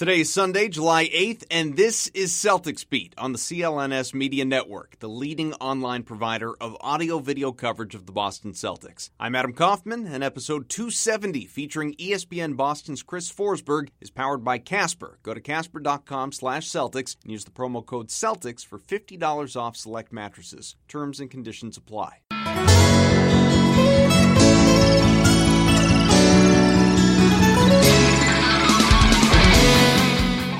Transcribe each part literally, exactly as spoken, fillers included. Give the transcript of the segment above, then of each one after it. Today is Sunday, July eighth, and this is Celtics Beat on the C L N S Media Network, the leading online provider of audio-video coverage of the Boston Celtics. I'm Adam Kaufman, and episode two seventy featuring E S P N Boston's Chris Forsberg is powered by Casper. Go to casper.com slash Celtics and use the promo code Celtics for fifty dollars off select mattresses. Terms and conditions apply.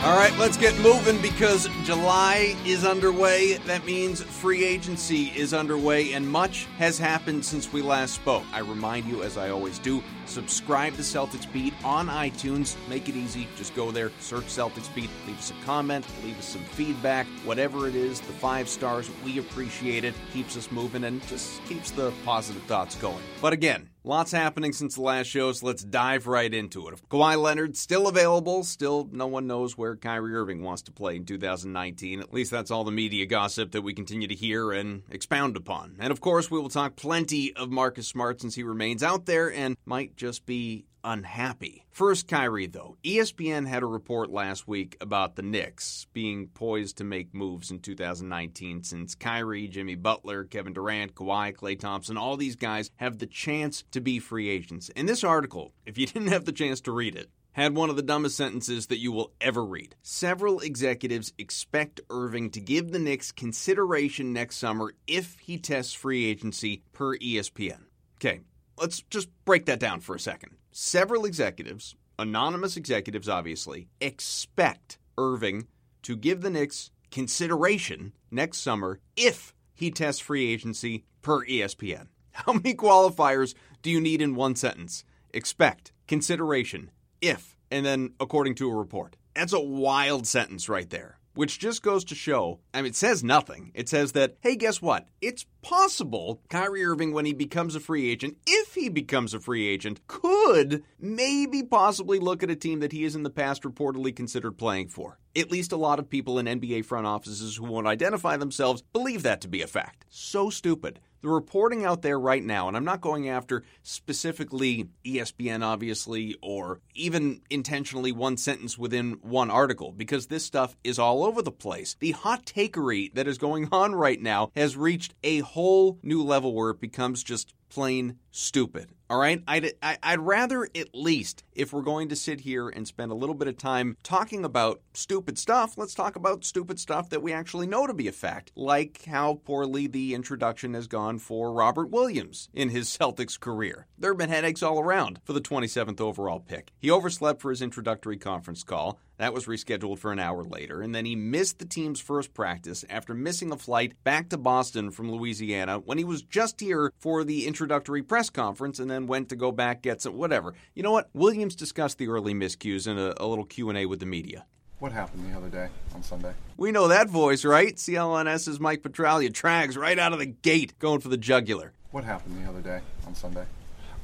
All right, let's get moving because July is underway. That means free agency is underway, and much has happened since we last spoke. I remind you, as I always do, subscribe to Celtics Beat on iTunes. Make it easy. Just go there, search Celtics Beat, leave us a comment, leave us some feedback. Whatever it is, the five stars, we appreciate it. Keeps us moving and just keeps the positive thoughts going. But again, lots happening since the last show, so let's dive right into it. Kawhi Leonard, still available. Still, no one knows where Kyrie Irving wants to play in two thousand nineteen. At least that's all the media gossip that we continue to hear and expound upon. And of course, we will talk plenty of Marcus Smart since he remains out there and might just be unhappy. First, Kyrie, though. E S P N had a report last week about the Knicks being poised to make moves in two thousand nineteen since Kyrie, Jimmy Butler, Kevin Durant, Kawhi, Clay Thompson, all these guys have the chance to be free agents. And this article, if you didn't have the chance to read it, had one of the dumbest sentences that you will ever read. Several executives expect Irving to give the Knicks consideration next summer if he tests free agency per E S P N. Okay, let's just break that down for a second. Several executives, anonymous executives obviously, expect Irving to give the Knicks consideration next summer if he tests free agency per E S P N. How many qualifiers do you need in one sentence? Expect, consideration, if, and then according to a report. That's a wild sentence right there, which just goes to show, I mean, it says nothing. It says that, hey, guess what? It's possible Kyrie Irving, when he becomes a free agent, if he becomes a free agent, could maybe possibly look at a team that he has in the past reportedly considered playing for. At least a lot of people in N B A front offices who won't identify themselves believe that to be a fact. So stupid. The reporting out there right now, and I'm not going after specifically E S P N, obviously, or even intentionally one sentence within one article, because this stuff is all over the place. The hot takery that is going on right now has reached a whole new level where it becomes just plain stupid. All right? I'd, I'd rather, at least, if we're going to sit here and spend a little bit of time talking about stupid stuff, let's talk about stupid stuff that we actually know to be a fact, like how poorly the introduction has gone for Robert Williams in his Celtics career. There have been headaches all around for the twenty-seventh overall pick. He overslept for his introductory conference call. That was rescheduled for an hour later, and then he missed the team's first practice after missing a flight back to Boston from Louisiana when he was just here for the introductory press conference and then went to go back, get some, whatever. You know what? Williams discussed the early miscues in a, a little Q and A with the media. What happened the other day on Sunday? We know that voice, right? C L N S's Mike Petralia trags right out of the gate going for the jugular. What happened the other day on Sunday?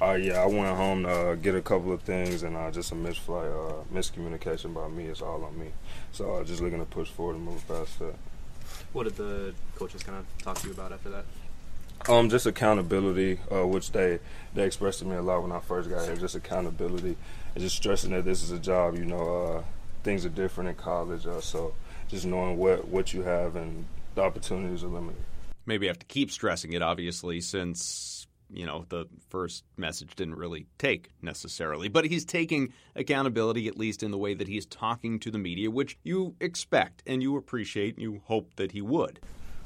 Uh, yeah, I went home to uh, get a couple of things, and uh, just a misflight, uh, miscommunication by me. It's all on me. So uh, just looking to push forward and move faster. What did the coaches kind of talk to you about after that? Um, just accountability, uh, which they, they expressed to me a lot when I first got here. Just accountability and just stressing that this is a job. You know, uh, things are different in college. Uh, so just knowing what, what you have and the opportunities are limited. Maybe I have to keep stressing it, obviously, since you know, the first message didn't really take necessarily, but he's taking accountability, at least in the way that he's talking to the media, which you expect and you appreciate and you hope that he would.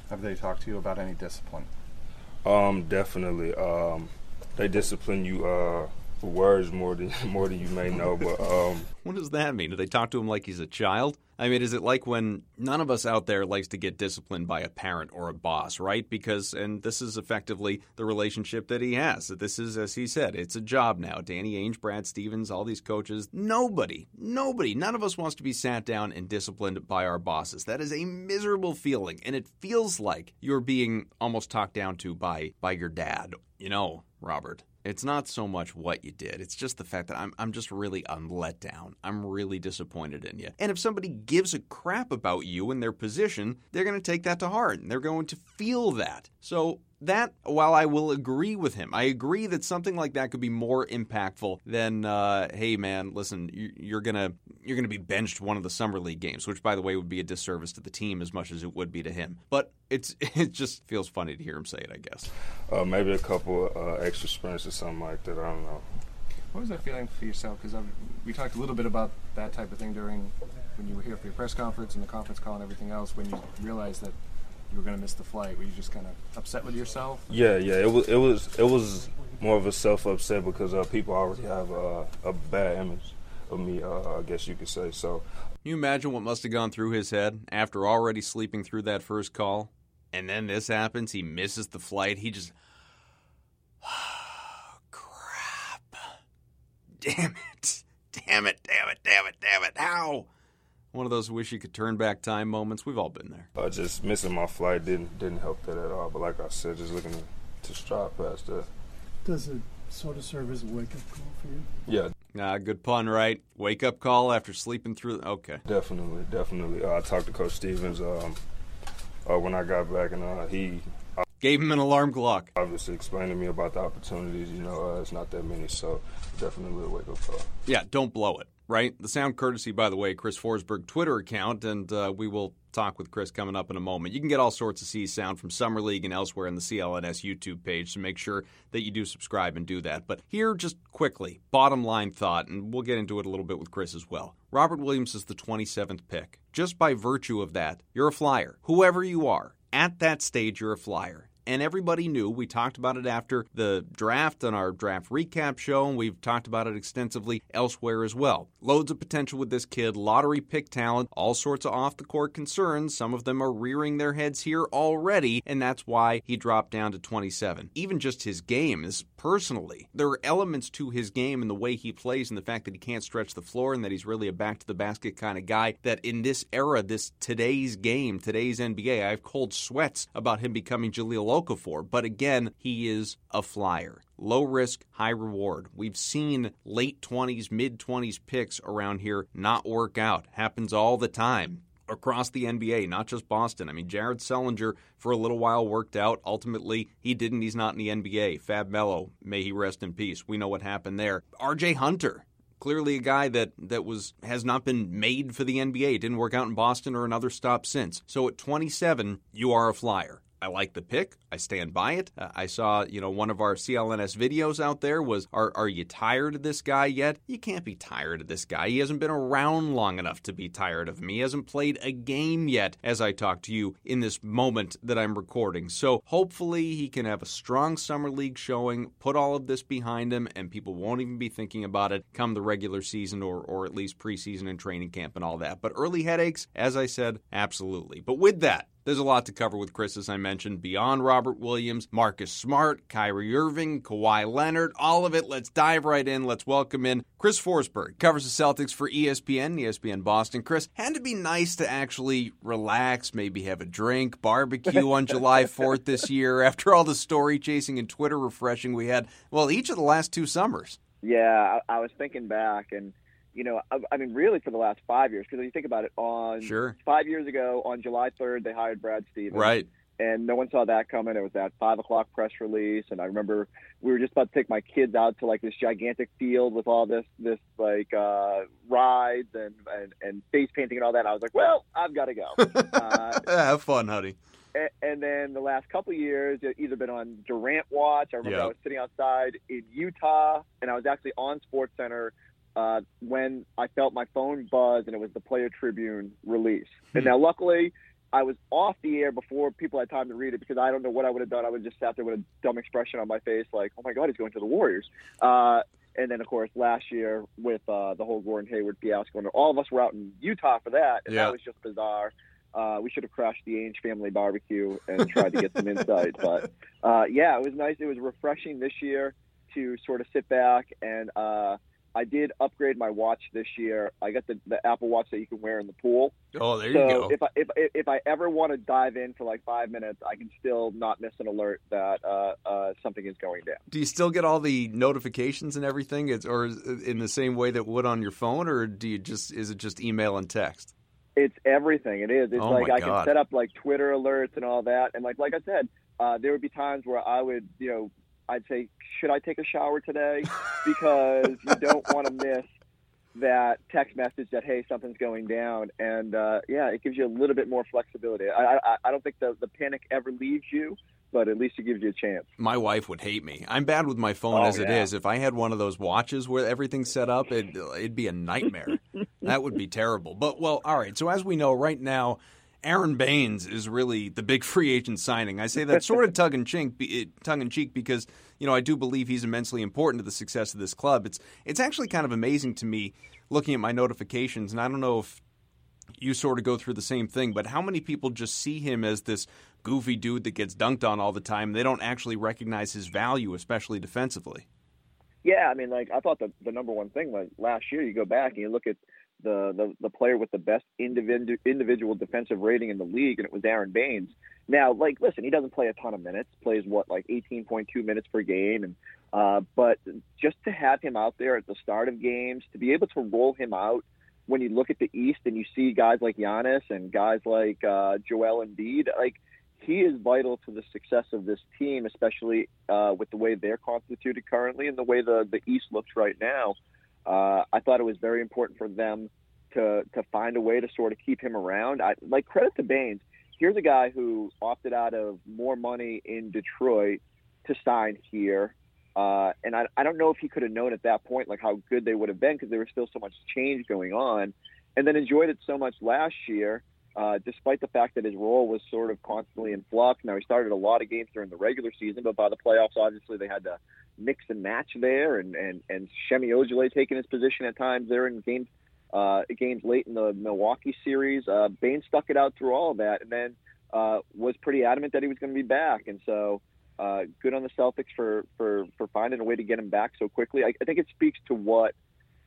Have they talked to you about any discipline? Um, definitely. Um, they discipline you, uh, for words more than, more than you may know, but, um. What does that mean? Do they talk to him like he's a child? I mean, is it like when none of us out there likes to get disciplined by a parent or a boss, right? Because, and this is effectively the relationship that he has. This is, as he said, it's a job now. Danny Ainge, Brad Stevens, all these coaches, nobody, nobody, none of us wants to be sat down and disciplined by our bosses. That is a miserable feeling, and it feels like you're being almost talked down to by, by your dad. You know, Robert, it's not so much what you did. It's just the fact that I'm I'm just really I'm let down. I'm really disappointed in you. And if somebody gives a crap about you and their position, they're going to take that to heart and they're going to feel that. So that, while I will agree with him, I agree that something like that could be more impactful than, uh, hey, man, listen, you're going to you're going to be benched one of the summer league games, which, by the way, would be a disservice to the team as much as it would be to him. But it's it just feels funny to hear him say it, I guess. Uh, maybe a couple uh, extra sprints or something like that. I don't know. What was that feeling for yourself? Because we talked a little bit about that type of thing during when you were here for your press conference and the conference call and everything else. When you realized that you were going to miss the flight, were you just kind of upset with yourself? Yeah, yeah. It was it was it was more of a self upset because uh, people already have uh, a bad image of me, uh, I guess you could say. So, can you imagine what must have gone through his head after already sleeping through that first call, and then this happens. He misses the flight. He just. Damn it. Damn it, damn it, damn it, damn it. How? One of those wish you could turn back time moments. We've all been there. Uh, just missing my flight didn't didn't help that at all. But like I said, just looking to strive past that. Does it sort of serve as a wake-up call for you? Yeah. Nah, good pun, right? Wake-up call after sleeping through. Okay. Definitely, definitely. Uh, I talked to Coach Stevens um, uh, when I got back, and uh, he... I gave him an alarm clock. Obviously explained to me about the opportunities. You know, uh, it's not that many, so definitely a wake-up call. Yeah, don't blow it, right? The sound courtesy, by the way, Chris Forsberg Twitter account, and uh, we will talk with Chris coming up in a moment. You can get all sorts of C sound from Summer League and elsewhere in the C L N S YouTube page, so make sure that you do subscribe and do that. But here, just quickly, bottom line thought, and we'll get into it a little bit with Chris as well. Robert Williams is the twenty-seventh pick. Just by virtue of that, you're a flyer, whoever you are. At that stage, you're a flyer. And everybody knew. We talked about it after the draft on our draft recap show, and we've talked about it extensively elsewhere as well. Loads of potential with this kid, lottery pick talent, all sorts of off-the-court concerns. Some of them are rearing their heads here already, and that's why he dropped down to twenty-seven. Even just his game is personally. There are elements to his game and the way he plays and the fact that he can't stretch the floor and that he's really a back-to-the-basket kind of guy that in this era, this today's game, today's N B A, I have cold sweats about him becoming Jaleel For. But again, he is a flyer. Low risk, high reward. We've seen late twenties, mid-twenties picks around here not work out. Happens all the time across the N B A, not just Boston. I mean, Jared Sellinger for a little while worked out. Ultimately, he didn't. He's not in the N B A. Fab Melo, may he rest in peace. We know what happened there. R J Hunter. Clearly a guy that, that was has not been made for the N B A. Didn't work out in Boston or another stop since. So at twenty-seven, you are a flyer. I like the pick. I stand by it. Uh, I saw, you know, one of our C L N S videos out there was, are are you tired of this guy yet? You can't be tired of this guy. He hasn't been around long enough to be tired of him. He hasn't played a game yet as I talk to you in this moment that I'm recording. So hopefully he can have a strong summer league showing, put all of this behind him, and people won't even be thinking about it come the regular season or, or at least preseason and training camp and all that. But early headaches, as I said, absolutely. But with that, there's a lot to cover with Chris, as I mentioned, beyond Robert Williams, Marcus Smart, Kyrie Irving, Kawhi Leonard, all of it. Let's dive right in. Let's welcome in Chris Forsberg, covers the Celtics for E S P N, E S P N Boston. Chris, had to be nice to actually relax, maybe have a drink, barbecue on July fourth this year after all the story chasing and Twitter refreshing we had, well, each of the last two summers. Yeah, I, I was thinking back and, you know, I, I mean, really for the last five years, because when you think about it, on sure. five years ago, on July third, they hired Brad Stevens. Right. And no one saw that coming. It was that five o'clock press release. And I remember we were just about to take my kids out to, like, this gigantic field with all this, this like, uh, rides and, and, and face painting and all that. And I was like, well, I've got to go. uh, Have fun, honey. And, and then the last couple of years, it's either been on Durant Watch. I remember yep. I was sitting outside in Utah, and I was actually on SportsCenter Uh, when I felt my phone buzz and it was the Player Tribune release. And now luckily I was off the air before people had time to read it because I don't know what I would have done. I would have just sat there with a dumb expression on my face like, oh my God, he's going to the Warriors. Uh, and then, of course, last year with uh, the whole Gordon Hayward fiasco, and all of us were out in Utah for that, and yeah. that was just bizarre. Uh, we should have crashed the Ainge family barbecue and tried to get some insight. But, uh, yeah, it was nice. It was refreshing this year to sort of sit back and uh, – I did upgrade my watch this year. I got the, the Apple Watch that you can wear in the pool. Oh, there so you go. If I, if, if I ever want to dive in for like five minutes, I can still not miss an alert that uh, uh, something is going down. Do you still get all the notifications and everything? It's, or is it in the same way that would on your phone, or do you just is it just email and text? It's everything. It is. It's oh like I can set up like Twitter alerts and all that. And like like I said, uh, there would be times where I would, you know, I'd say, should I take a shower today? Because you don't want to miss that text message that, hey, something's going down. And, uh, yeah, it gives you a little bit more flexibility. I, I, I don't think the, the panic ever leaves you, but at least it gives you a chance. My wife would hate me. I'm bad with my phone oh, as yeah. it is. If I had one of those watches where everything's set up, it, it'd be a nightmare. That would be terrible. But, well, all right, so as we know right now, Aaron Baines is really the big free agent signing. I say that sort of tongue-in-cheek, tongue-in-cheek because, you know, I do believe he's immensely important to the success of this club. It's it's actually kind of amazing to me looking at my notifications, and I don't know if you sort of go through the same thing, but how many people just see him as this goofy dude that gets dunked on all the time? They don't actually recognize his value, especially defensively. Yeah, I mean, like, I thought the, the number one thing, like, last year you go back and you look at The, the the player with the best individu- individual defensive rating in the league, and it was Aaron Baines. Now, like, listen, he doesn't play a ton of minutes, plays, what, like eighteen point two minutes per game. and uh, But just to have him out there at the start of games, to be able to roll him out when you look at the East and you see guys like Giannis and guys like uh, Joel Embiid, like, he is vital to the success of this team, especially uh, with the way they're constituted currently and the way the, the East looks right now. Uh, I thought it was very important for them to to find a way to sort of keep him around. I, like, credit to Baines. Here's a guy who opted out of more money in Detroit to sign here. Uh, and I, I don't know if he could have known at that point, like, how good they would have been because there was still so much change going on. And then enjoyed it so much last year, uh, despite the fact that his role was sort of constantly in flux. Now, he started a lot of games during the regular season, but by the playoffs, obviously, they had to mix and match there, and and and Shemi Ojale taking his position at times there in games uh, games late in the Milwaukee series. Uh, Baines stuck it out through all of that, and then uh, was pretty adamant that he was going to be back. And so, uh, good on the Celtics for for for finding a way to get him back so quickly. I, I think it speaks to what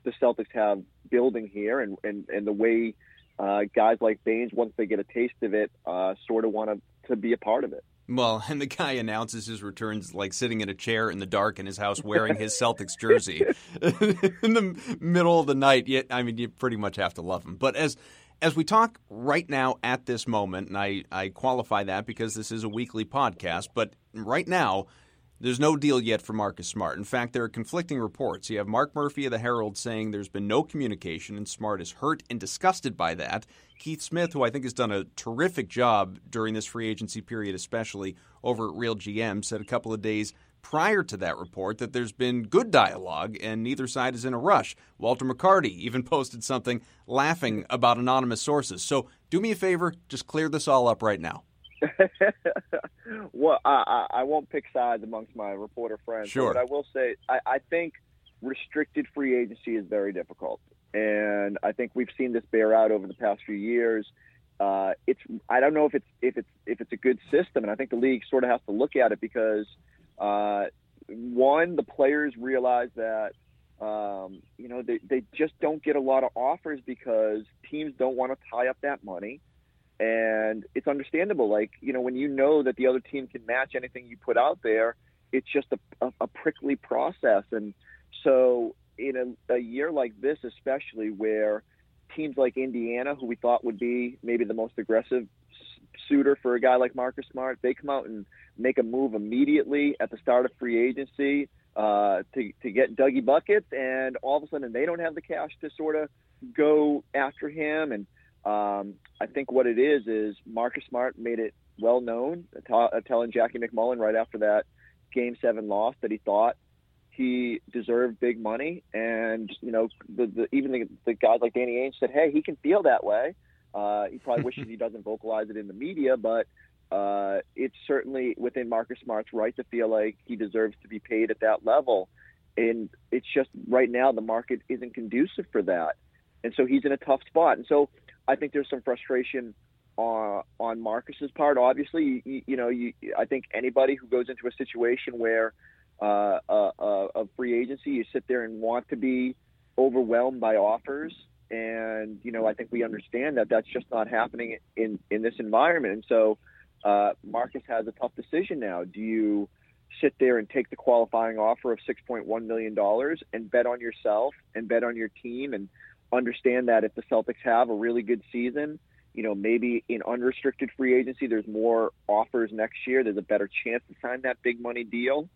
the Celtics have building here, and and and the way uh, guys like Baines, once they get a taste of it, uh, sort of want to to be a part of it. Well, and the guy announces his returns like sitting in a chair in the dark in his house wearing his Celtics jersey in the middle of the night. Yet, I mean, you pretty much have to love him. But as as we talk right now at this moment, and I, I qualify that because this is a weekly podcast, but right now there's no deal yet for Marcus Smart. In fact, there are conflicting reports. You have Mark Murphy of the Herald saying there's been no communication, and Smart is hurt and disgusted by that. Keith Smith, who I think has done a terrific job during this free agency period, especially over at Real G M, said a couple of days prior to that report that there's been good dialogue and neither side is in a rush. Walter McCarty even posted something laughing about anonymous sources. So do me a favor, just clear this all up right now. Well, I, I won't pick sides amongst my reporter friends. Sure. But I will say, I, I think restricted free agency is very difficult. And I think we've seen this bear out over the past few years. Uh, it's I don't know if it's if it's if it's a good system, and I think the league sort of has to look at it because uh, one, the players realize that um, you know they, they just don't get a lot of offers because teams don't want to tie up that money. And it's understandable. Like, you know, when you know that the other team can match anything you put out there, it's just a, a, a prickly process. And so in a, a year like this, especially where teams like Indiana, who we thought would be maybe the most aggressive suitor for a guy like Marcus Smart, they come out and make a move immediately at the start of free agency uh, to, to get Dougie Buckets. And all of a sudden they don't have the cash to sort of go after him. And Um, I think what it is is Marcus Smart made it well known, t- telling Jackie McMullen right after that Game Seven loss that he thought he deserved big money, and you know, the, the, even the, the guys like Danny Ainge said, "Hey, he can feel that way." Uh, he probably wishes he doesn't vocalize it in the media, but uh, it's certainly within Marcus Smart's right to feel like he deserves to be paid at that level, and it's just right now the market isn't conducive for that, and so he's in a tough spot, and so. I think there's some frustration uh, on Marcus's part. Obviously, you, you know, you, I think anybody who goes into a situation where uh, a, a free agency, you sit there and want to be overwhelmed by offers. And, you know, I think we understand that that's just not happening in, in this environment. And so uh, Marcus has a tough decision now. Do you sit there and take the qualifying offer of six point one million dollars and bet on yourself and bet on your team and understand that if the Celtics have a really good season, you know, maybe in unrestricted free agency, there's more offers next year. There's a better chance to sign that big money deal.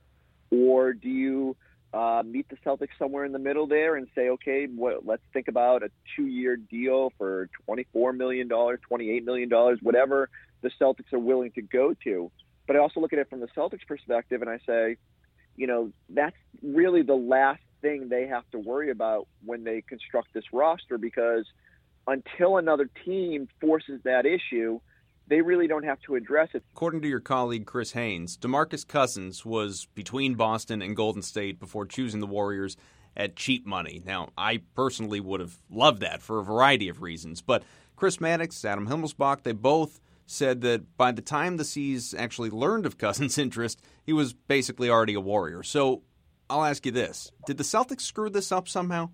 Or do you uh, meet the Celtics somewhere in the middle there and say, okay, what, let's think about a two-year deal for twenty-four million dollars, twenty-eight million dollars, whatever the Celtics are willing to go to. But I also look at it from the Celtics perspective and I say, you know, that's really the last thing they have to worry about when they construct this roster, because until another team forces that issue, they really don't have to address it. According to your colleague Chris Haynes, DeMarcus Cousins was between Boston and Golden State before choosing the Warriors at cheap money. Now, I personally would have loved that for a variety of reasons, but Chris Maddox, Adam Himmelsbach, they both said that by the time the C's actually learned of Cousins' interest, he was basically already a Warrior. So I'll ask you this. Did the Celtics screw this up somehow?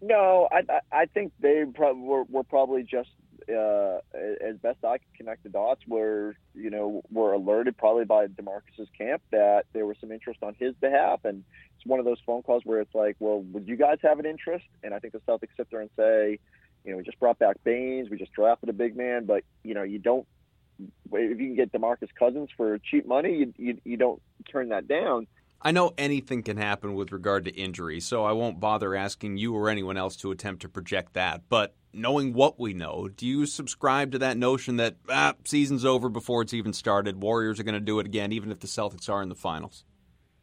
No, I, I think they pro- were, were probably just, Uh, as best I could connect the dots, were, you know, were alerted probably by DeMarcus's camp that there was some interest on his behalf. And it's one of those phone calls where it's like, well, would you guys have an interest? And I think the Celtics sit there and say, you know, we just brought back Baines, we just drafted a big man, but, you know, you don't, if you can get DeMarcus Cousins for cheap money, you, you, you don't turn that down. I know anything can happen with regard to injury, so I won't bother asking you or anyone else to attempt to project that. But knowing what we know, do you subscribe to that notion that ah, season's over before it's even started, Warriors are going to do it again, even if the Celtics are in the finals?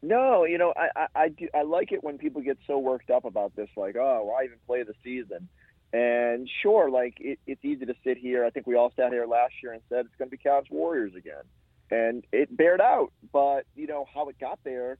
No, you know, I, I, I, do, I like it when people get so worked up about this, like, oh, why even play the season? And sure, like, it, it's easy to sit here. I think we all sat here last year and said it's going to be Cavs Warriors again. And it bared out, but, you know, how it got there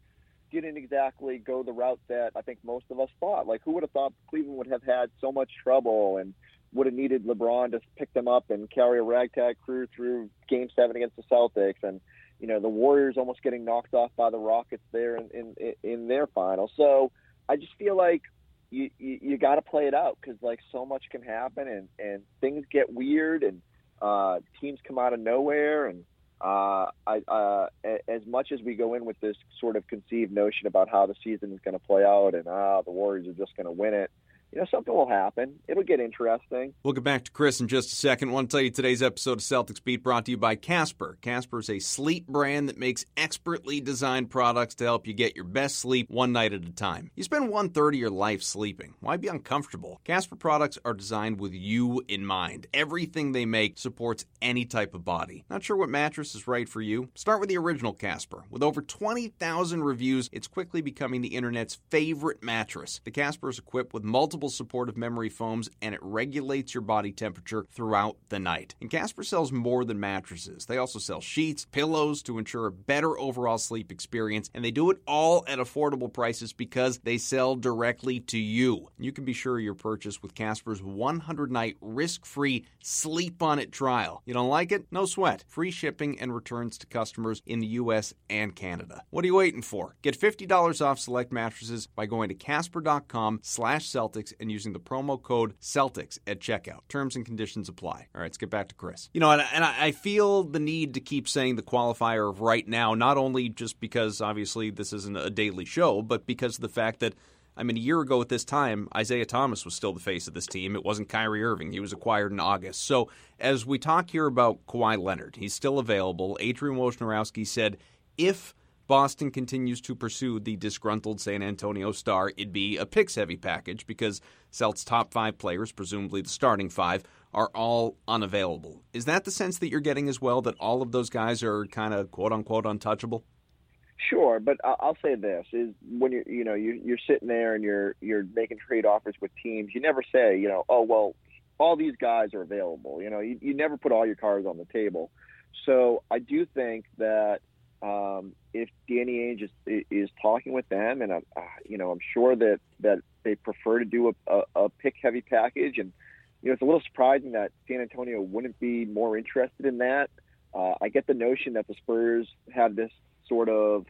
didn't exactly go the route that I think most of us thought. Like, who would have thought Cleveland would have had so much trouble and would have needed LeBron to pick them up and carry a ragtag crew through Game seven against the Celtics, and, you know, the Warriors almost getting knocked off by the Rockets there in, in, in their final. So I just feel like you, you, you got to play it out, because, like, so much can happen and, and things get weird and uh, teams come out of nowhere and, Uh, I, uh, as much as we go in with this sort of conceived notion about how the season is going to play out and ah, the Warriors are just going to win it, you know, something will happen. It'll get interesting. We'll get back to Chris in just a second. I want to tell you today's episode of Celtics Beat brought to you by Casper. Casper is a sleep brand that makes expertly designed products to help you get your best sleep one night at a time. You spend one third of your life sleeping. Why be uncomfortable? Casper products are designed with you in mind. Everything they make supports any type of body. Not sure what mattress is right for you? Start with the original Casper. With over twenty thousand reviews, it's quickly becoming the internet's favorite mattress. The Casper is equipped with multiple multiple supportive memory foams, and it regulates your body temperature throughout the night. And Casper sells more than mattresses. They also sell sheets, pillows to ensure a better overall sleep experience, and they do it all at affordable prices because they sell directly to you. You can be sure of your purchase with Casper's one hundred night risk-free Sleep On It trial. You don't like it? No sweat. Free shipping and returns to customers in the U S and Canada. What are you waiting for? Get fifty dollars off select mattresses by going to casper.com slash Celtics and using the promo code Celtics at checkout. Terms and conditions apply. All right, let's get back to Chris. You know, and, and I feel the need to keep saying the qualifier of right now, not only just because, obviously, this isn't a daily show, but because of the fact that, I mean, a year ago at this time, Isaiah Thomas was still the face of this team. It wasn't Kyrie Irving. He was acquired in August. So as we talk here about Kawhi Leonard, he's still available. Adrian Wojnarowski said, if Boston continues to pursue the disgruntled San Antonio star, it'd be a picks-heavy package because Celt's top five players, presumably the starting five, are all unavailable. Is that the sense that you're getting as well, that all of those guys are kind of quote-unquote untouchable? Sure, but I'll say this, is when you're, you know, you're sitting there and you're you're making trade offers with teams, you never say, you know, oh, well, all these guys are available. You know, you, you never put all your cards on the table. So I do think that Um, if Danny Ainge is, is talking with them, and, uh, you know, I'm sure that, that they prefer to do a, a, a pick-heavy package. And, you know, it's a little surprising that San Antonio wouldn't be more interested in that. Uh, I get the notion that the Spurs have this sort of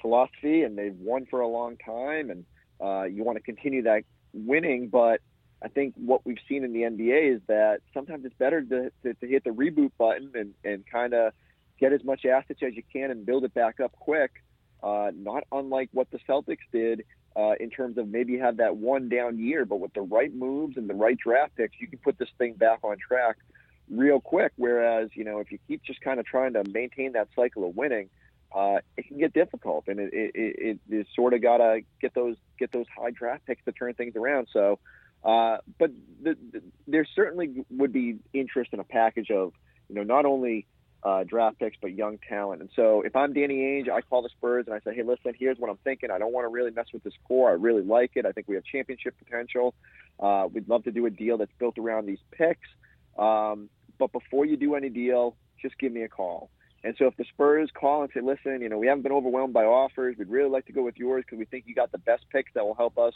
philosophy, and they've won for a long time, and uh, you want to continue that winning. But I think what we've seen in the N B A is that sometimes it's better to, to, to hit the reboot button and, and kind of get as much assets as you can and build it back up quick, uh, not unlike what the Celtics did uh, in terms of maybe have that one down year, but with the right moves and the right draft picks, you can put this thing back on track real quick. Whereas, you know, if you keep just kind of trying to maintain that cycle of winning, uh, it can get difficult, and it it, it, it is sort of got to get those get those high draft picks to turn things around. So, uh, but the, the, there certainly would be interest in a package of, you know, not only uh, draft picks but young talent. And so, if I'm Danny Ainge, I call the Spurs and I say, "Hey, listen, here's what I'm thinking. I don't want to really mess with this core. I really like it. I think we have championship potential. Uh, we'd love to do a deal that's built around these picks. Um, but before you do any deal, just give me a call." And so if the Spurs call and say, listen, you know, we haven't been overwhelmed by offers. We'd really like to go with yours because we think you got the best picks that will help us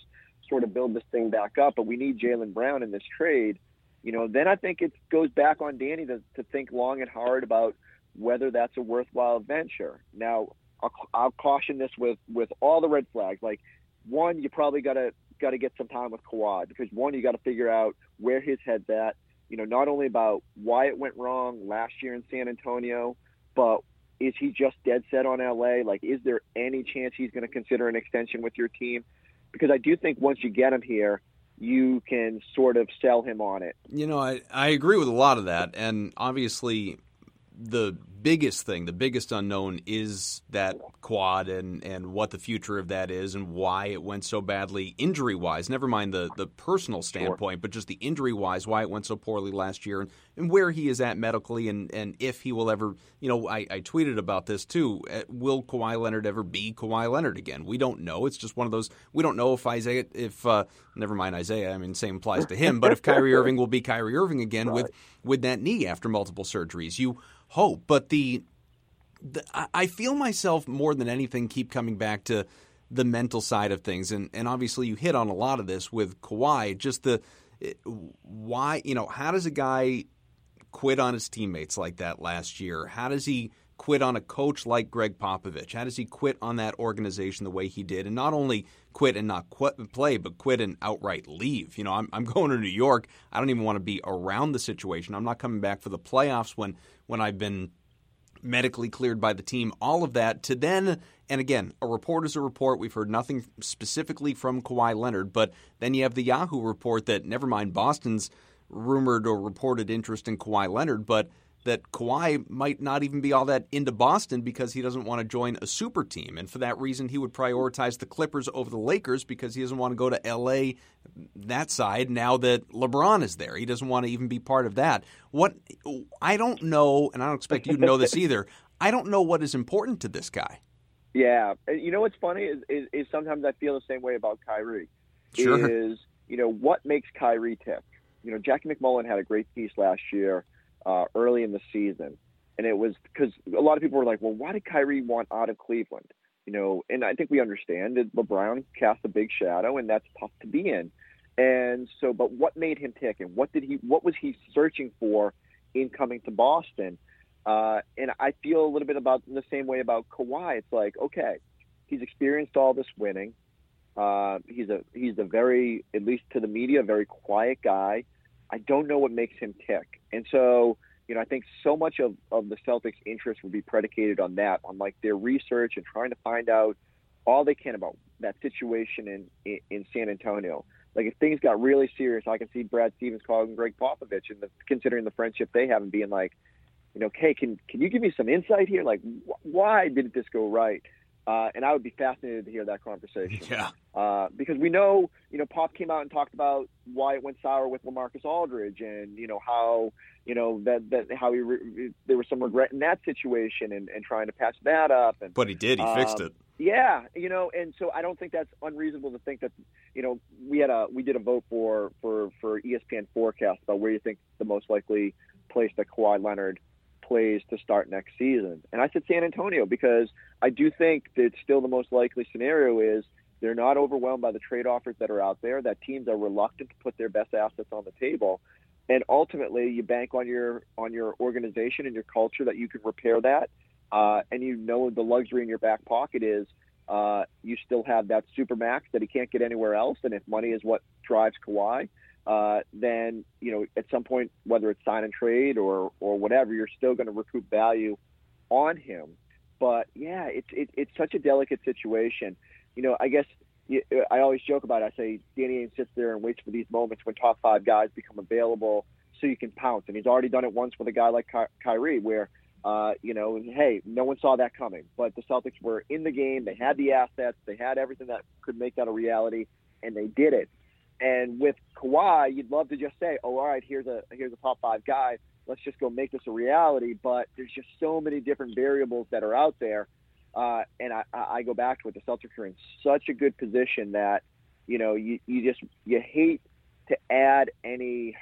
sort of build this thing back up. But we need Jaylen Brown in this trade. You know, then I think it goes back on Danny to, to think long and hard about whether that's a worthwhile venture. Now, I'll, I'll caution this with, with all the red flags. Like, one, you probably got to got to get some time with Kawhi because, one, you got to figure out where his head's at, you know, not only about why it went wrong last year in San Antonio, but is he just dead set on L A? Like, is there any chance he's going to consider an extension with your team? Because I do think once you get him here, you can sort of sell him on it. You know, I, I agree with a lot of that. And obviously the biggest thing, the biggest unknown is that quad and, and what the future of that is and why it went so badly injury-wise. Never mind the, the personal standpoint, sure, but just the injury-wise, why it went so poorly last year and, and where he is at medically and, and if he will ever, you know, I, I tweeted about this too. Will Kawhi Leonard ever be Kawhi Leonard again? We don't know. It's just one of those, we don't know if Isaiah, if, uh, never mind Isaiah, I mean, same applies to him, but if Kyrie Irving will be Kyrie Irving again right. with, with that knee after multiple surgeries. You hope, but the, the I feel myself more than anything keep coming back to the mental side of things, and and obviously you hit on a lot of this with Kawhi. Just the it, why, you know, how does a guy quit on his teammates like that last year? How does he quit on a coach like Gregg Popovich? How does he quit on that organization the way he did, and not only quit and not quit, play, but quit and outright leave? You know, I'm, I'm going to New York. I don't even want to be around the situation. I'm not coming back for the playoffs when when I've been medically cleared by the team. All of that to then, and again, a report is a report. We've heard nothing specifically from Kawhi Leonard, but then you have the Yahoo report that never mind Boston's rumored or reported interest in Kawhi Leonard, but that Kawhi might not even be all that into Boston because he doesn't want to join a super team. And for that reason, he would prioritize the Clippers over the Lakers because he doesn't want to go to L A, that side, now that LeBron is there. He doesn't want to even be part of that. What I don't know, and I don't expect you to know this either, I don't know what is important to this guy. Yeah. You know what's funny is, is, is sometimes I feel the same way about Kyrie. Sure. Is, you know, what makes Kyrie tick? You know, Jackie McMullen had a great piece last year. Uh, early in the season. And it was because a lot of people were like, well, why did Kyrie want out of Cleveland? You know, and I think we understand that LeBron cast a big shadow and that's tough to be in. And so, but what made him tick and what did he, what was he searching for in coming to Boston? Uh, and I feel a little bit about the same way about Kawhi. It's like, okay, he's experienced all this winning. Uh, he's a, he's a very, at least to the media, very quiet guy. I don't know what makes him tick. And so, you know, I think so much of, of the Celtics' interest would be predicated on that, on like their research and trying to find out all they can about that situation in, in, in San Antonio. Like if things got really serious, I can see Brad Stevens calling Gregg Popovich and the, considering the friendship they have and being like, you know, hey, can, can you give me some insight here? Like wh- why didn't this go right? Uh, and I would be fascinated to hear that conversation. Yeah. Uh, because we know, you know, Pop came out and talked about why it went sour with LaMarcus Aldridge and, you know, how, you know, that, that how he re- there was some regret in that situation and, and trying to patch that up. And, but he did. He um, fixed it. Yeah. You know, and so I don't think that's unreasonable to think that, you know, we had a we did a vote for, for, for E S P N forecast about where you think the most likely place that Kawhi Leonard plays to start next season. And I said San Antonio because I do think that still the most likely scenario is they're not overwhelmed by the trade offers that are out there, that teams are reluctant to put their best assets on the table. And ultimately you bank on your on your organization and your culture that you can repair that. Uh, and you know the luxury in your back pocket is uh, you still have that supermax that he can't get anywhere else. And if money is what drives Kawhi, Uh, then, you know, at some point, whether it's sign and trade or, or whatever, you're still going to recoup value on him. But, yeah, it's it, it's such a delicate situation. You know, I guess you, I always joke about it. I say Danny Ainge sits there and waits for these moments when top five guys become available so you can pounce. And he's already done it once with a guy like Ky- Kyrie where Uh, you know, hey, no one saw that coming. But the Celtics were in the game. They had the assets. They had everything that could make that a reality, and they did it. And with Kawhi, you'd love to just say, oh, all right, here's a here's a top five guy. Let's just go make this a reality. But there's just so many different variables that are out there. Uh, and I, I go back to it. The Celtics are in such a good position that, you know, you, you just you hate to add any,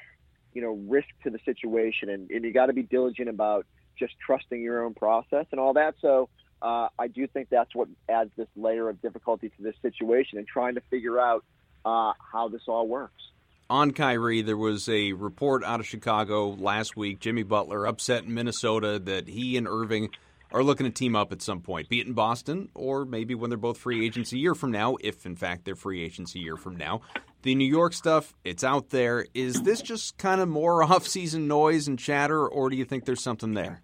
you know, risk to the situation. And, and you got to be diligent about just trusting your own process and all that. So uh, I do think that's what adds this layer of difficulty to this situation and trying to figure out uh, how this all works. On Kyrie, there was a report out of Chicago last week, Jimmy Butler upset in Minnesota that he and Irving are looking to team up at some point, be it in Boston or maybe when they're both free agents a year from now, if, in fact, they're free agents a year from now. The New York stuff, it's out there. Is this just kind of more off-season noise and chatter, or do you think there's something there?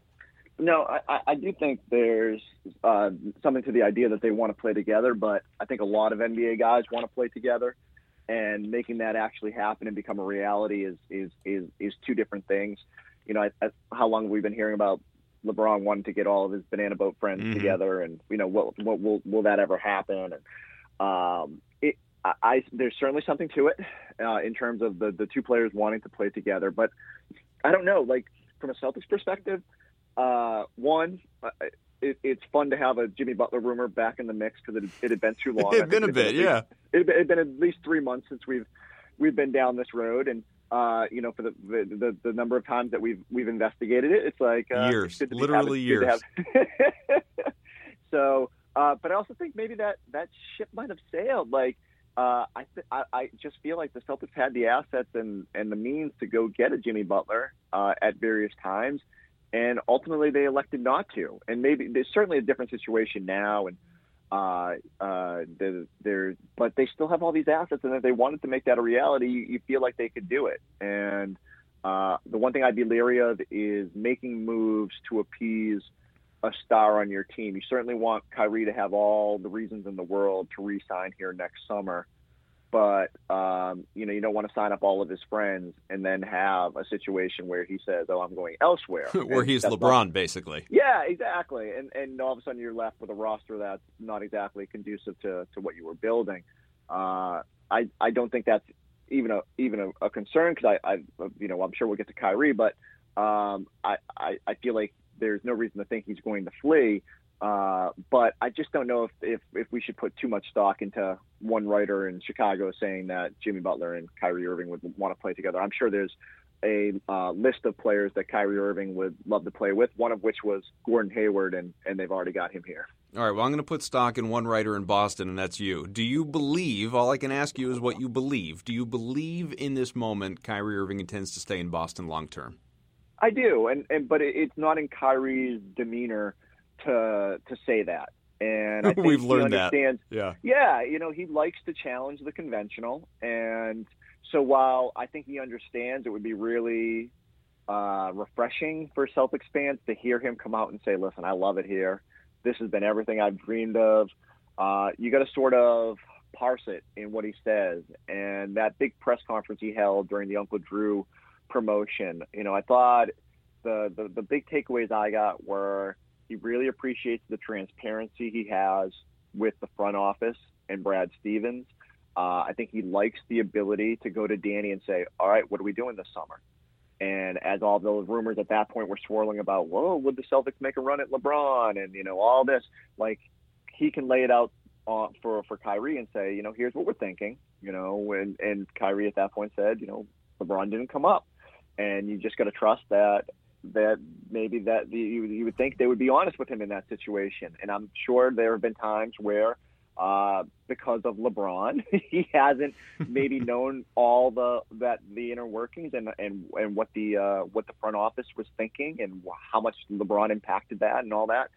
No, I, I do think there's uh, something to the idea that they want to play together, but I think a lot of N B A guys want to play together, and making that actually happen and become a reality is is is, is two different things. You know, I, I, how long have we been hearing about LeBron wanting to get all of his banana boat friends mm-hmm. together, and you know, what, what will will that ever happen? And um, it, I, I, there's certainly something to it uh, in terms of the the two players wanting to play together. But I don't know, like from a Celtics perspective, uh, one, it, it's fun to have a Jimmy Butler rumor back in the mix because it, it had been too long. It had been a bit, yeah. It had been at least three months since we've we've been down this road, and. Uh, you know, for the, the the number of times that we've we've investigated it, it's like uh, years, it's literally years. so, uh, but I also think maybe that, that ship might have sailed. Like, uh, I, th- I I just feel like the Celtics had the assets and, and the means to go get a Jimmy Butler uh, at various times, and ultimately they elected not to. And maybe there's certainly a different situation now, and uh, uh, they're, they're, but they still have all these assets, and if they wanted to make that a reality, you, you feel like they could do it. And uh, the one thing I'd be leery of is making moves to appease a star on your team. You certainly want Kyrie to have all the reasons in the world to re-sign here next summer, but um, you know, you don't want to sign up all of his friends and then have a situation where he says, "Oh, I'm going elsewhere," where he's LeBron, not... basically. Yeah, exactly. And and all of a sudden you're left with a roster that's not exactly conducive to, to what you were building. Uh, I I don't think that's even a even a, a concern because I, I you know I'm sure we'll get to Kyrie, but um, I, I I feel like there's no reason to think he's going to flee. Uh, but I just don't know if, if, if we should put too much stock into one writer in Chicago saying that Jimmy Butler and Kyrie Irving would want to play together. I'm sure there's a uh, list of players that Kyrie Irving would love to play with, one of which was Gordon Hayward, and, and they've already got him here. All right, well, I'm going to put stock in one writer in Boston, and that's you. Do you believe, all I can ask you is what you believe, do you believe in this moment Kyrie Irving intends to stay in Boston long term? I do, and, and but it, it's not in Kyrie's demeanor to to say that, and I think we've learned he understands, that. Yeah, yeah. You know, he likes to challenge the conventional, and so while I think he understands, it would be really uh, refreshing for Celtics fans to hear him come out and say, "Listen, I love it here. This has been everything I've dreamed of." Uh, you got to sort of parse it in what he says, and that big press conference he held during the Uncle Drew promotion. You know, I thought the the, the big takeaways I got were. He really appreciates the transparency he has with the front office and Brad Stevens. Uh, I think he likes the ability to go to Danny and say, all right, what are we doing this summer? And as all those rumors at that point were swirling about, whoa, would the Celtics make a run at LeBron? And, you know, all this, like he can lay it out uh, for, for Kyrie and say, you know, here's what we're thinking, you know, and, and Kyrie at that point said, you know, LeBron didn't come up, and you just got to trust that, that maybe that you would think they would be honest with him in that situation. And I'm sure there have been times where, uh, because of LeBron, he hasn't maybe known all the, that the inner workings and, and, and what the, uh, what the front office was thinking and how much LeBron impacted that and all that.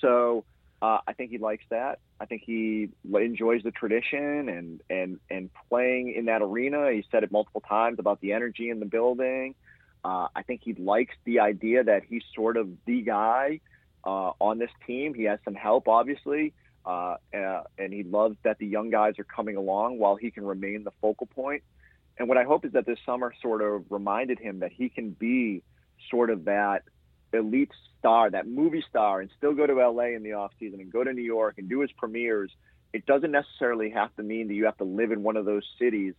So, uh, I think he likes that. I think he enjoys the tradition and, and, and playing in that arena. He said it multiple times about the energy in the building. Uh, I think he likes the idea that he's sort of the guy uh, on this team. He has some help, obviously, uh, and, and he loves that the young guys are coming along while he can remain the focal point. And what I hope is that this summer sort of reminded him that he can be sort of that elite star, that movie star, and still go to L A in the offseason and go to New York and do his premieres, it doesn't necessarily have to mean that you have to live in one of those cities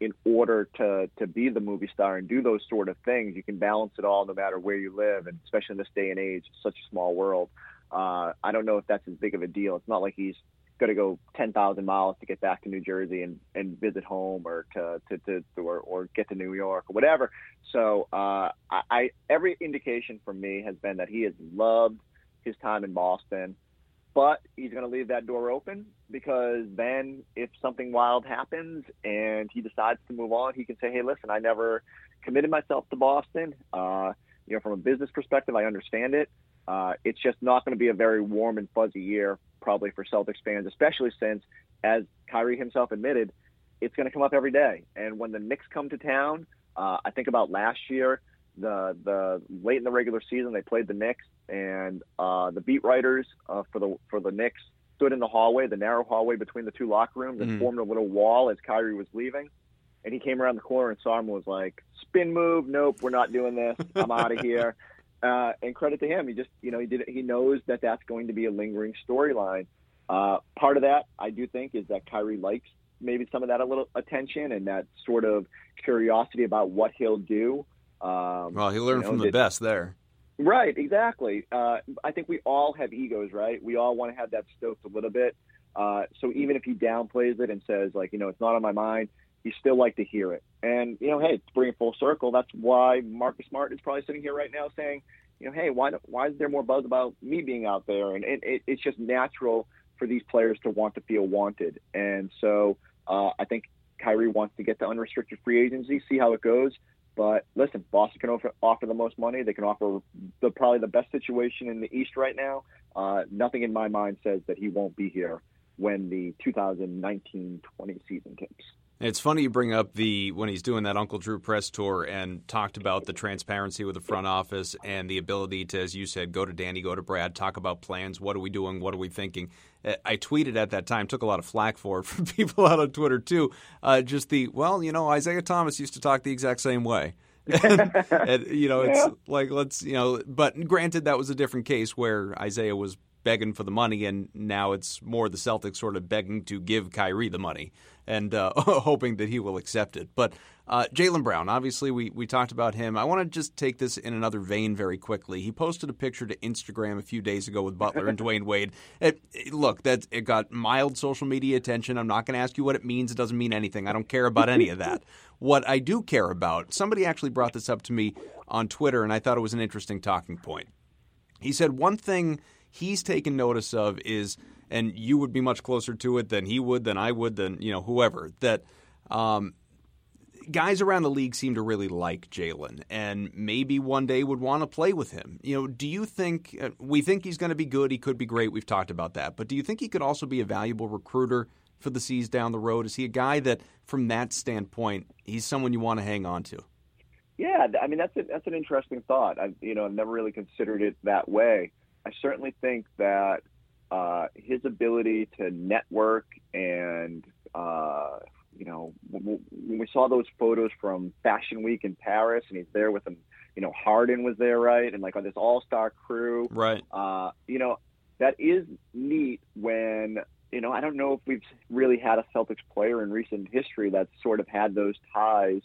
in order to to be the movie star and do those sort of things. You can balance it all no matter where you live, and especially in this day and age, it's such a small world. Uh, I don't know if that's as big of a deal. It's not like he's going to go ten thousand miles to get back to New Jersey and, and visit home, or to, to, to or, or get to New York or whatever. So uh, I, I every indication from me has been that he has loved his time in Boston, but he's going to leave that door open, because then if something wild happens and he decides to move on, he can say, hey, listen, I never committed myself to Boston. Uh, you know, from a business perspective, I understand it. Uh, it's just not going to be a very warm and fuzzy year, probably, for Celtics fans, especially since, as Kyrie himself admitted, it's going to come up every day. And when the Knicks come to town, uh, I think about last year, the the late in the regular season, they played the Knicks, and uh, the beat writers uh, for the for the Knicks stood in the hallway, the narrow hallway between the two locker rooms, and mm. formed a little wall as Kyrie was leaving. And he came around the corner and saw him and was like, spin move, nope, we're not doing this, I'm out of here. Uh, and credit to him, he just, you know, he did. He knows that that's going to be a lingering storyline. Uh, part of that, I do think, is that Kyrie likes maybe some of that a little attention and that sort of curiosity about what he'll do. Um, well, he learned you know, from the did, best there. Right, exactly. Uh, I think we all have egos, right? We all want to have that stoked a little bit. Uh, so even if he downplays it and says, like, you know, it's not on my mind, you still like to hear it. And, you know, hey, to bring it full circle, that's why Marcus Smart is probably sitting here right now saying, you know, hey, why why is there more buzz about me being out there? And it, it, it's just natural for these players to want to feel wanted. And so uh, I think Kyrie wants to get to unrestricted free agency, see how it goes. But listen, Boston can offer, offer the most money. They can offer the probably the best situation in the East right now. Uh, nothing in my mind says that he won't be here when the two thousand nineteen twenty season kicks. It's funny you bring up the when he's doing that Uncle Drew press tour and talked about the transparency with the front office and the ability to, as you said, go to Danny, go to Brad, talk about plans. What are we doing? What are we thinking? I tweeted at that time, took a lot of flack for it from people out on Twitter too, uh, just the, well, you know, Isaiah Thomas used to talk the exact same way. and, and, you know, it's yeah. like, let's, you know, but granted, that was a different case where Isaiah was begging for the money, and now it's more the Celtics sort of begging to give Kyrie the money and uh, hoping that he will accept it. But uh, Jaylen Brown, obviously we, we talked about him. I want to just take this in another vein very quickly. He posted a picture to Instagram a few days ago with Butler and Dwayne Wade. It, it, look, that it got mild social media attention. I'm not going to ask you what it means. It doesn't mean anything. I don't care about any of that. What I do care about, somebody actually brought this up to me on Twitter, and I thought it was an interesting talking point. He said one thing he's taken notice of is, and you would be much closer to it than he would, than I would, than, you know, whoever, that um, guys around the league seem to really like Jaylen and maybe one day would want to play with him. You know, do you think, uh, we think he's going to be good, he could be great, we've talked about that, but do you think he could also be a valuable recruiter for the C's down the road? Is he a guy that, from that standpoint, he's someone you want to hang on to? Yeah, I mean, that's a, that's an interesting thought. I've, you know, I've never really considered it that way. I certainly think that uh, his ability to network and, uh, you know, when we saw those photos from Fashion Week in Paris, and he's there with him, you know, Harden was there, right? And, like, on this all-star crew. Right. Uh, you know, that is neat when, you know, I don't know if we've really had a Celtics player in recent history that's sort of had those ties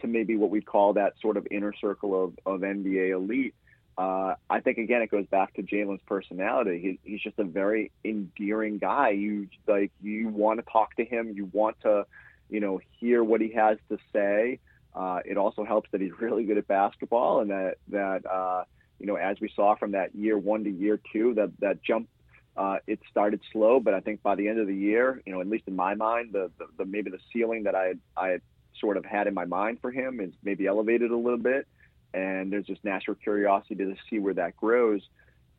to maybe what we call that sort of inner circle of, of N B A elite. Uh, I think, again, it goes back to Jaylen's personality. He, he's just a very endearing guy. You like you want to talk to him. You want to, you know, hear what he has to say. Uh, it also helps that he's really good at basketball, and that that uh, you know, as we saw from that year one to year two, that that jump uh, it started slow, but I think by the end of the year, you know, at least in my mind, the, the, the maybe the ceiling that I had, I had sort of had in my mind for him is maybe elevated a little bit. And there's just natural curiosity to see where that grows.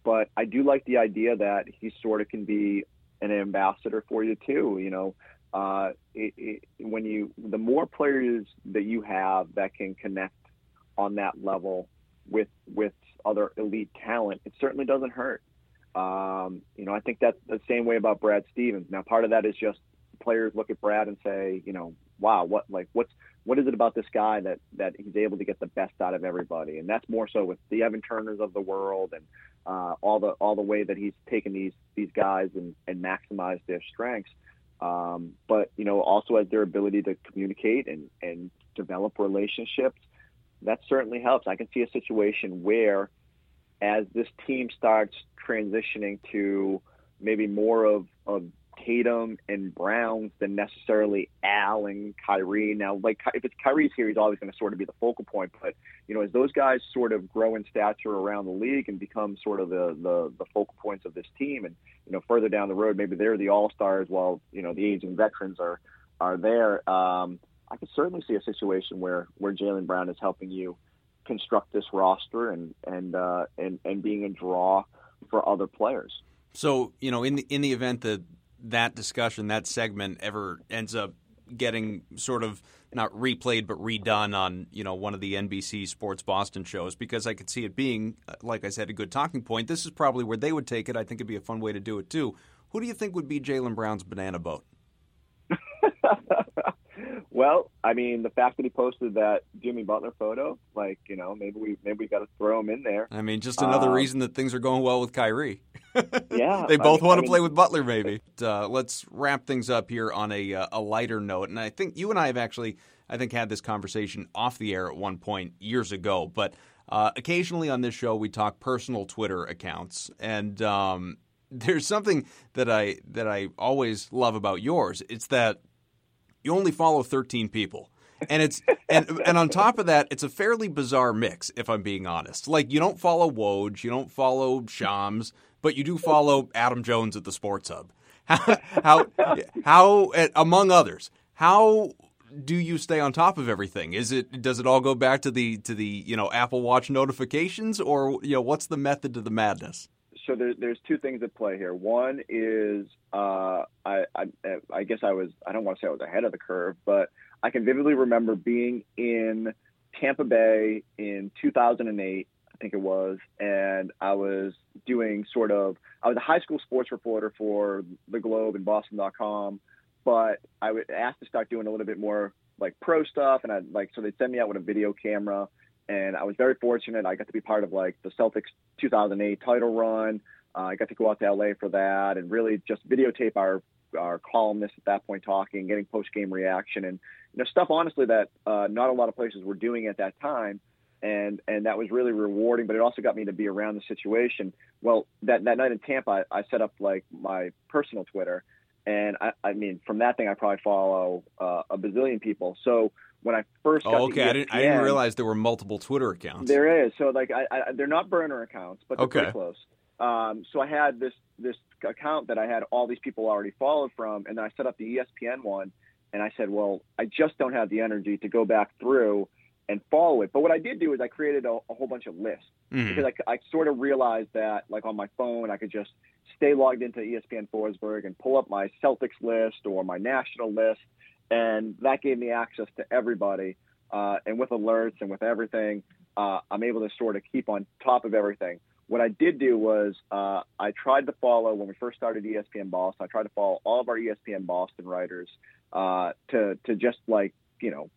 But I do like the idea that he sort of can be an ambassador for you too. You know, uh, it, it, when you the more players that you have that can connect on that level with with other elite talent, it certainly doesn't hurt. Um, you know, I think that's the same way about Brad Stevens. Now, part of that is just players look at Brad and say, you know, wow, what like what's what is it about this guy that, that he's able to get the best out of everybody? And that's more so with the Evan Turners of the world and uh, all the all the way that he's taken these these guys and, and maximized their strengths. Um, but, you know, also as their ability to communicate and, and develop relationships, that certainly helps. I can see a situation where as this team starts transitioning to maybe more of, of Tatum and Brown than necessarily Al and Kyrie. Now, like if it's Kyrie's here, he's always going to sort of be the focal point. But, you know, as those guys sort of grow in stature around the league and become sort of the, the, the focal points of this team and, you know, further down the road, maybe they're the all-stars while, you know, the aging veterans are, are there. Um, I could certainly see a situation where, where Jaylen Brown is helping you construct this roster and, and, uh, and, and being a draw for other players. So, you know, in the, in the event that that discussion, that segment ever ends up getting sort of not replayed but redone on, you know, one of the N B C Sports Boston shows, because I could see it being, like I said, a good talking point. This is probably where they would take it. I think it'd be a fun way to do it too. Who do you think would be Jaylen Brown's banana boat? Well, I mean, the fact that he posted that Jimmy Butler photo, like, you know, maybe we maybe we got to throw him in there. I mean, just another um, reason that things are going well with Kyrie. Yeah, they both I, want I to mean, play with Butler, maybe. But, uh, let's wrap things up here on a uh, a lighter note, and I think you and I have actually, I think, had this conversation off the air at one point years ago. But uh, occasionally on this show, we talk personal Twitter accounts, and um, there's something that I that I always love about yours. It's that you only follow thirteen people. And it's and and on top of that, it's a fairly bizarre mix, if I'm being honest. Like, you don't follow Woj, you don't follow Shams, but you do follow Adam Jones at the Sports Hub. How, how, how, among others, how do you stay on top of everything? Is it does it all go back to the to the you know Apple Watch notifications, or you know what's the method to the madness? So there, there's two things at play here. One is uh, I, I I guess I was I don't want to say I was ahead of the curve, but I can vividly remember being in Tampa Bay in two thousand eight, I think it was, and I was doing sort of I was a high school sports reporter for the Globe and Boston dot com, but I was asked to start doing a little bit more like pro stuff, and I like so they'd send me out with a video camera. And I was very fortunate. I got to be part of, like, the Celtics two thousand eight title run. Uh, I got to go out to L A for that and really just videotape our, our columnists at that point talking, getting post-game reaction and, you know, stuff, honestly, that uh, not a lot of places were doing at that time. And and that was really rewarding, but it also got me to be around the situation. Well, that, that night in Tampa, I, I set up, like, my personal Twitter. And, I, I mean, from that thing, I probably follow uh, a bazillion people. So when I first got oh, okay. to E S P N, I didn't, I didn't realize there were multiple Twitter accounts. There is. So, like, I, I, they're not burner accounts, but they're okay. pretty close. Um, so I had this this account that I had all these people already followed from, and then I set up the E S P N one, and I said, well, I just don't have the energy to go back through and follow it. But what I did do is I created a, a whole bunch of lists mm. because I, I sort of realized that, like, on my phone, I could just stay logged into ESPNForsberg and pull up my Celtics list or my national list. And that gave me access to everybody. Uh, and with alerts and with everything, uh, I'm able to sort of keep on top of everything. What I did do was uh, I tried to follow, when we first started E S P N Boston, I tried to follow all of our E S P N Boston writers uh, to to just, like, you know,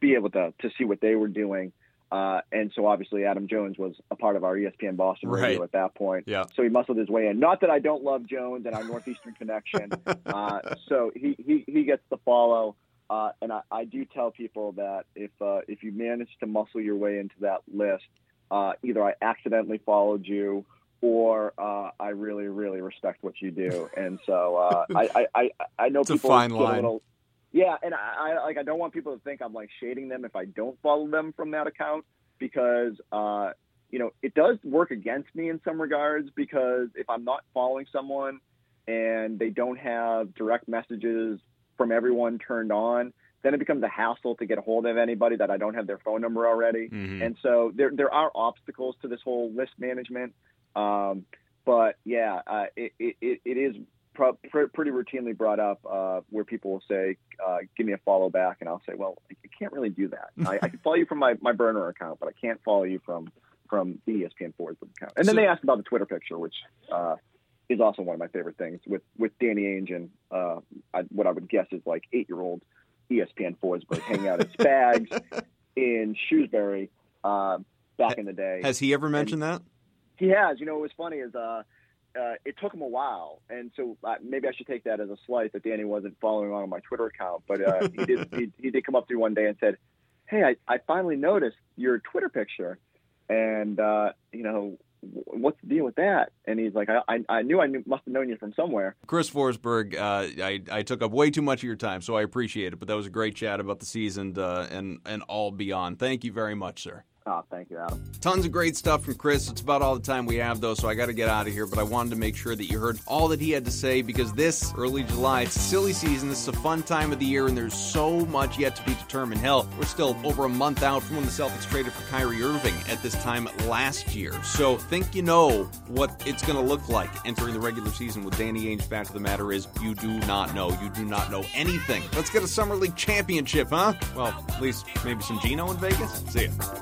be able to, to see what they were doing. Uh, and so, obviously, Adam Jones was a part of our E S P N Boston right. radio at that point. Yeah. So he muscled his way in. Not that I don't love Jones and our Northeastern connection. Uh, so he, he, he gets the follow. Uh, and I, I do tell people that if uh, if you manage to muscle your way into that list, uh, either I accidentally followed you or uh, I really, really respect what you do. And so uh, I, I, I, I know it's people a fine get line. a little... Yeah, and I, I like I don't want people to think I'm like shading them if I don't follow them from that account, because uh, you know it does work against me in some regards, because if I'm not following someone and they don't have direct messages from everyone turned on, then it becomes a hassle to get a hold of anybody that I don't have their phone number already. Mm-hmm. And so there there are obstacles to this whole list management, um, but yeah, uh, it, it it is. Pro- pretty routinely brought up uh, where people will say, uh, give me a follow back. And I'll say, well, I can't really do that. I, I can follow you from my, my burner account, but I can't follow you from, from the E S P N Forsberg account. And then so, they asked about the Twitter picture, which uh, is also one of my favorite things with, with Danny Ainge and uh, I, what I would guess is like eight-year-old E S P N Forsberg hanging out at Spags in Shrewsbury um, back in the day. Has he ever mentioned and that? He has. You know, what's funny is uh, uh, it took him a while, and so uh, maybe I should take that as a slight that Danny wasn't following along on my Twitter account, but uh, he did he, he did come up to me one day and said, hey, I, I finally noticed your Twitter picture, and, uh, you know, what's the deal with that? And he's like, I I, I knew I knew, must have known you from somewhere. Chris Forsberg, uh, I, I took up way too much of your time, so I appreciate it. But that was a great chat about the season uh, and, and all beyond. Thank you very much, sir. Oh, thank you, Adam. Tons of great stuff from Chris. It's about all the time we have, though, so I got to get out of here. But I wanted to make sure that you heard all that he had to say, because this early July, it's a silly season. This is a fun time of the year, and there's so much yet to be determined. Hell, we're still over a month out from when the Celtics traded for Kyrie Irving at this time last year. So think you know what it's going to look like entering the regular season with Danny Ainge. Fact of the matter is, you do not know. You do not know anything. Let's get a Summer League championship, huh? Well, at least maybe some Geno in Vegas. See ya.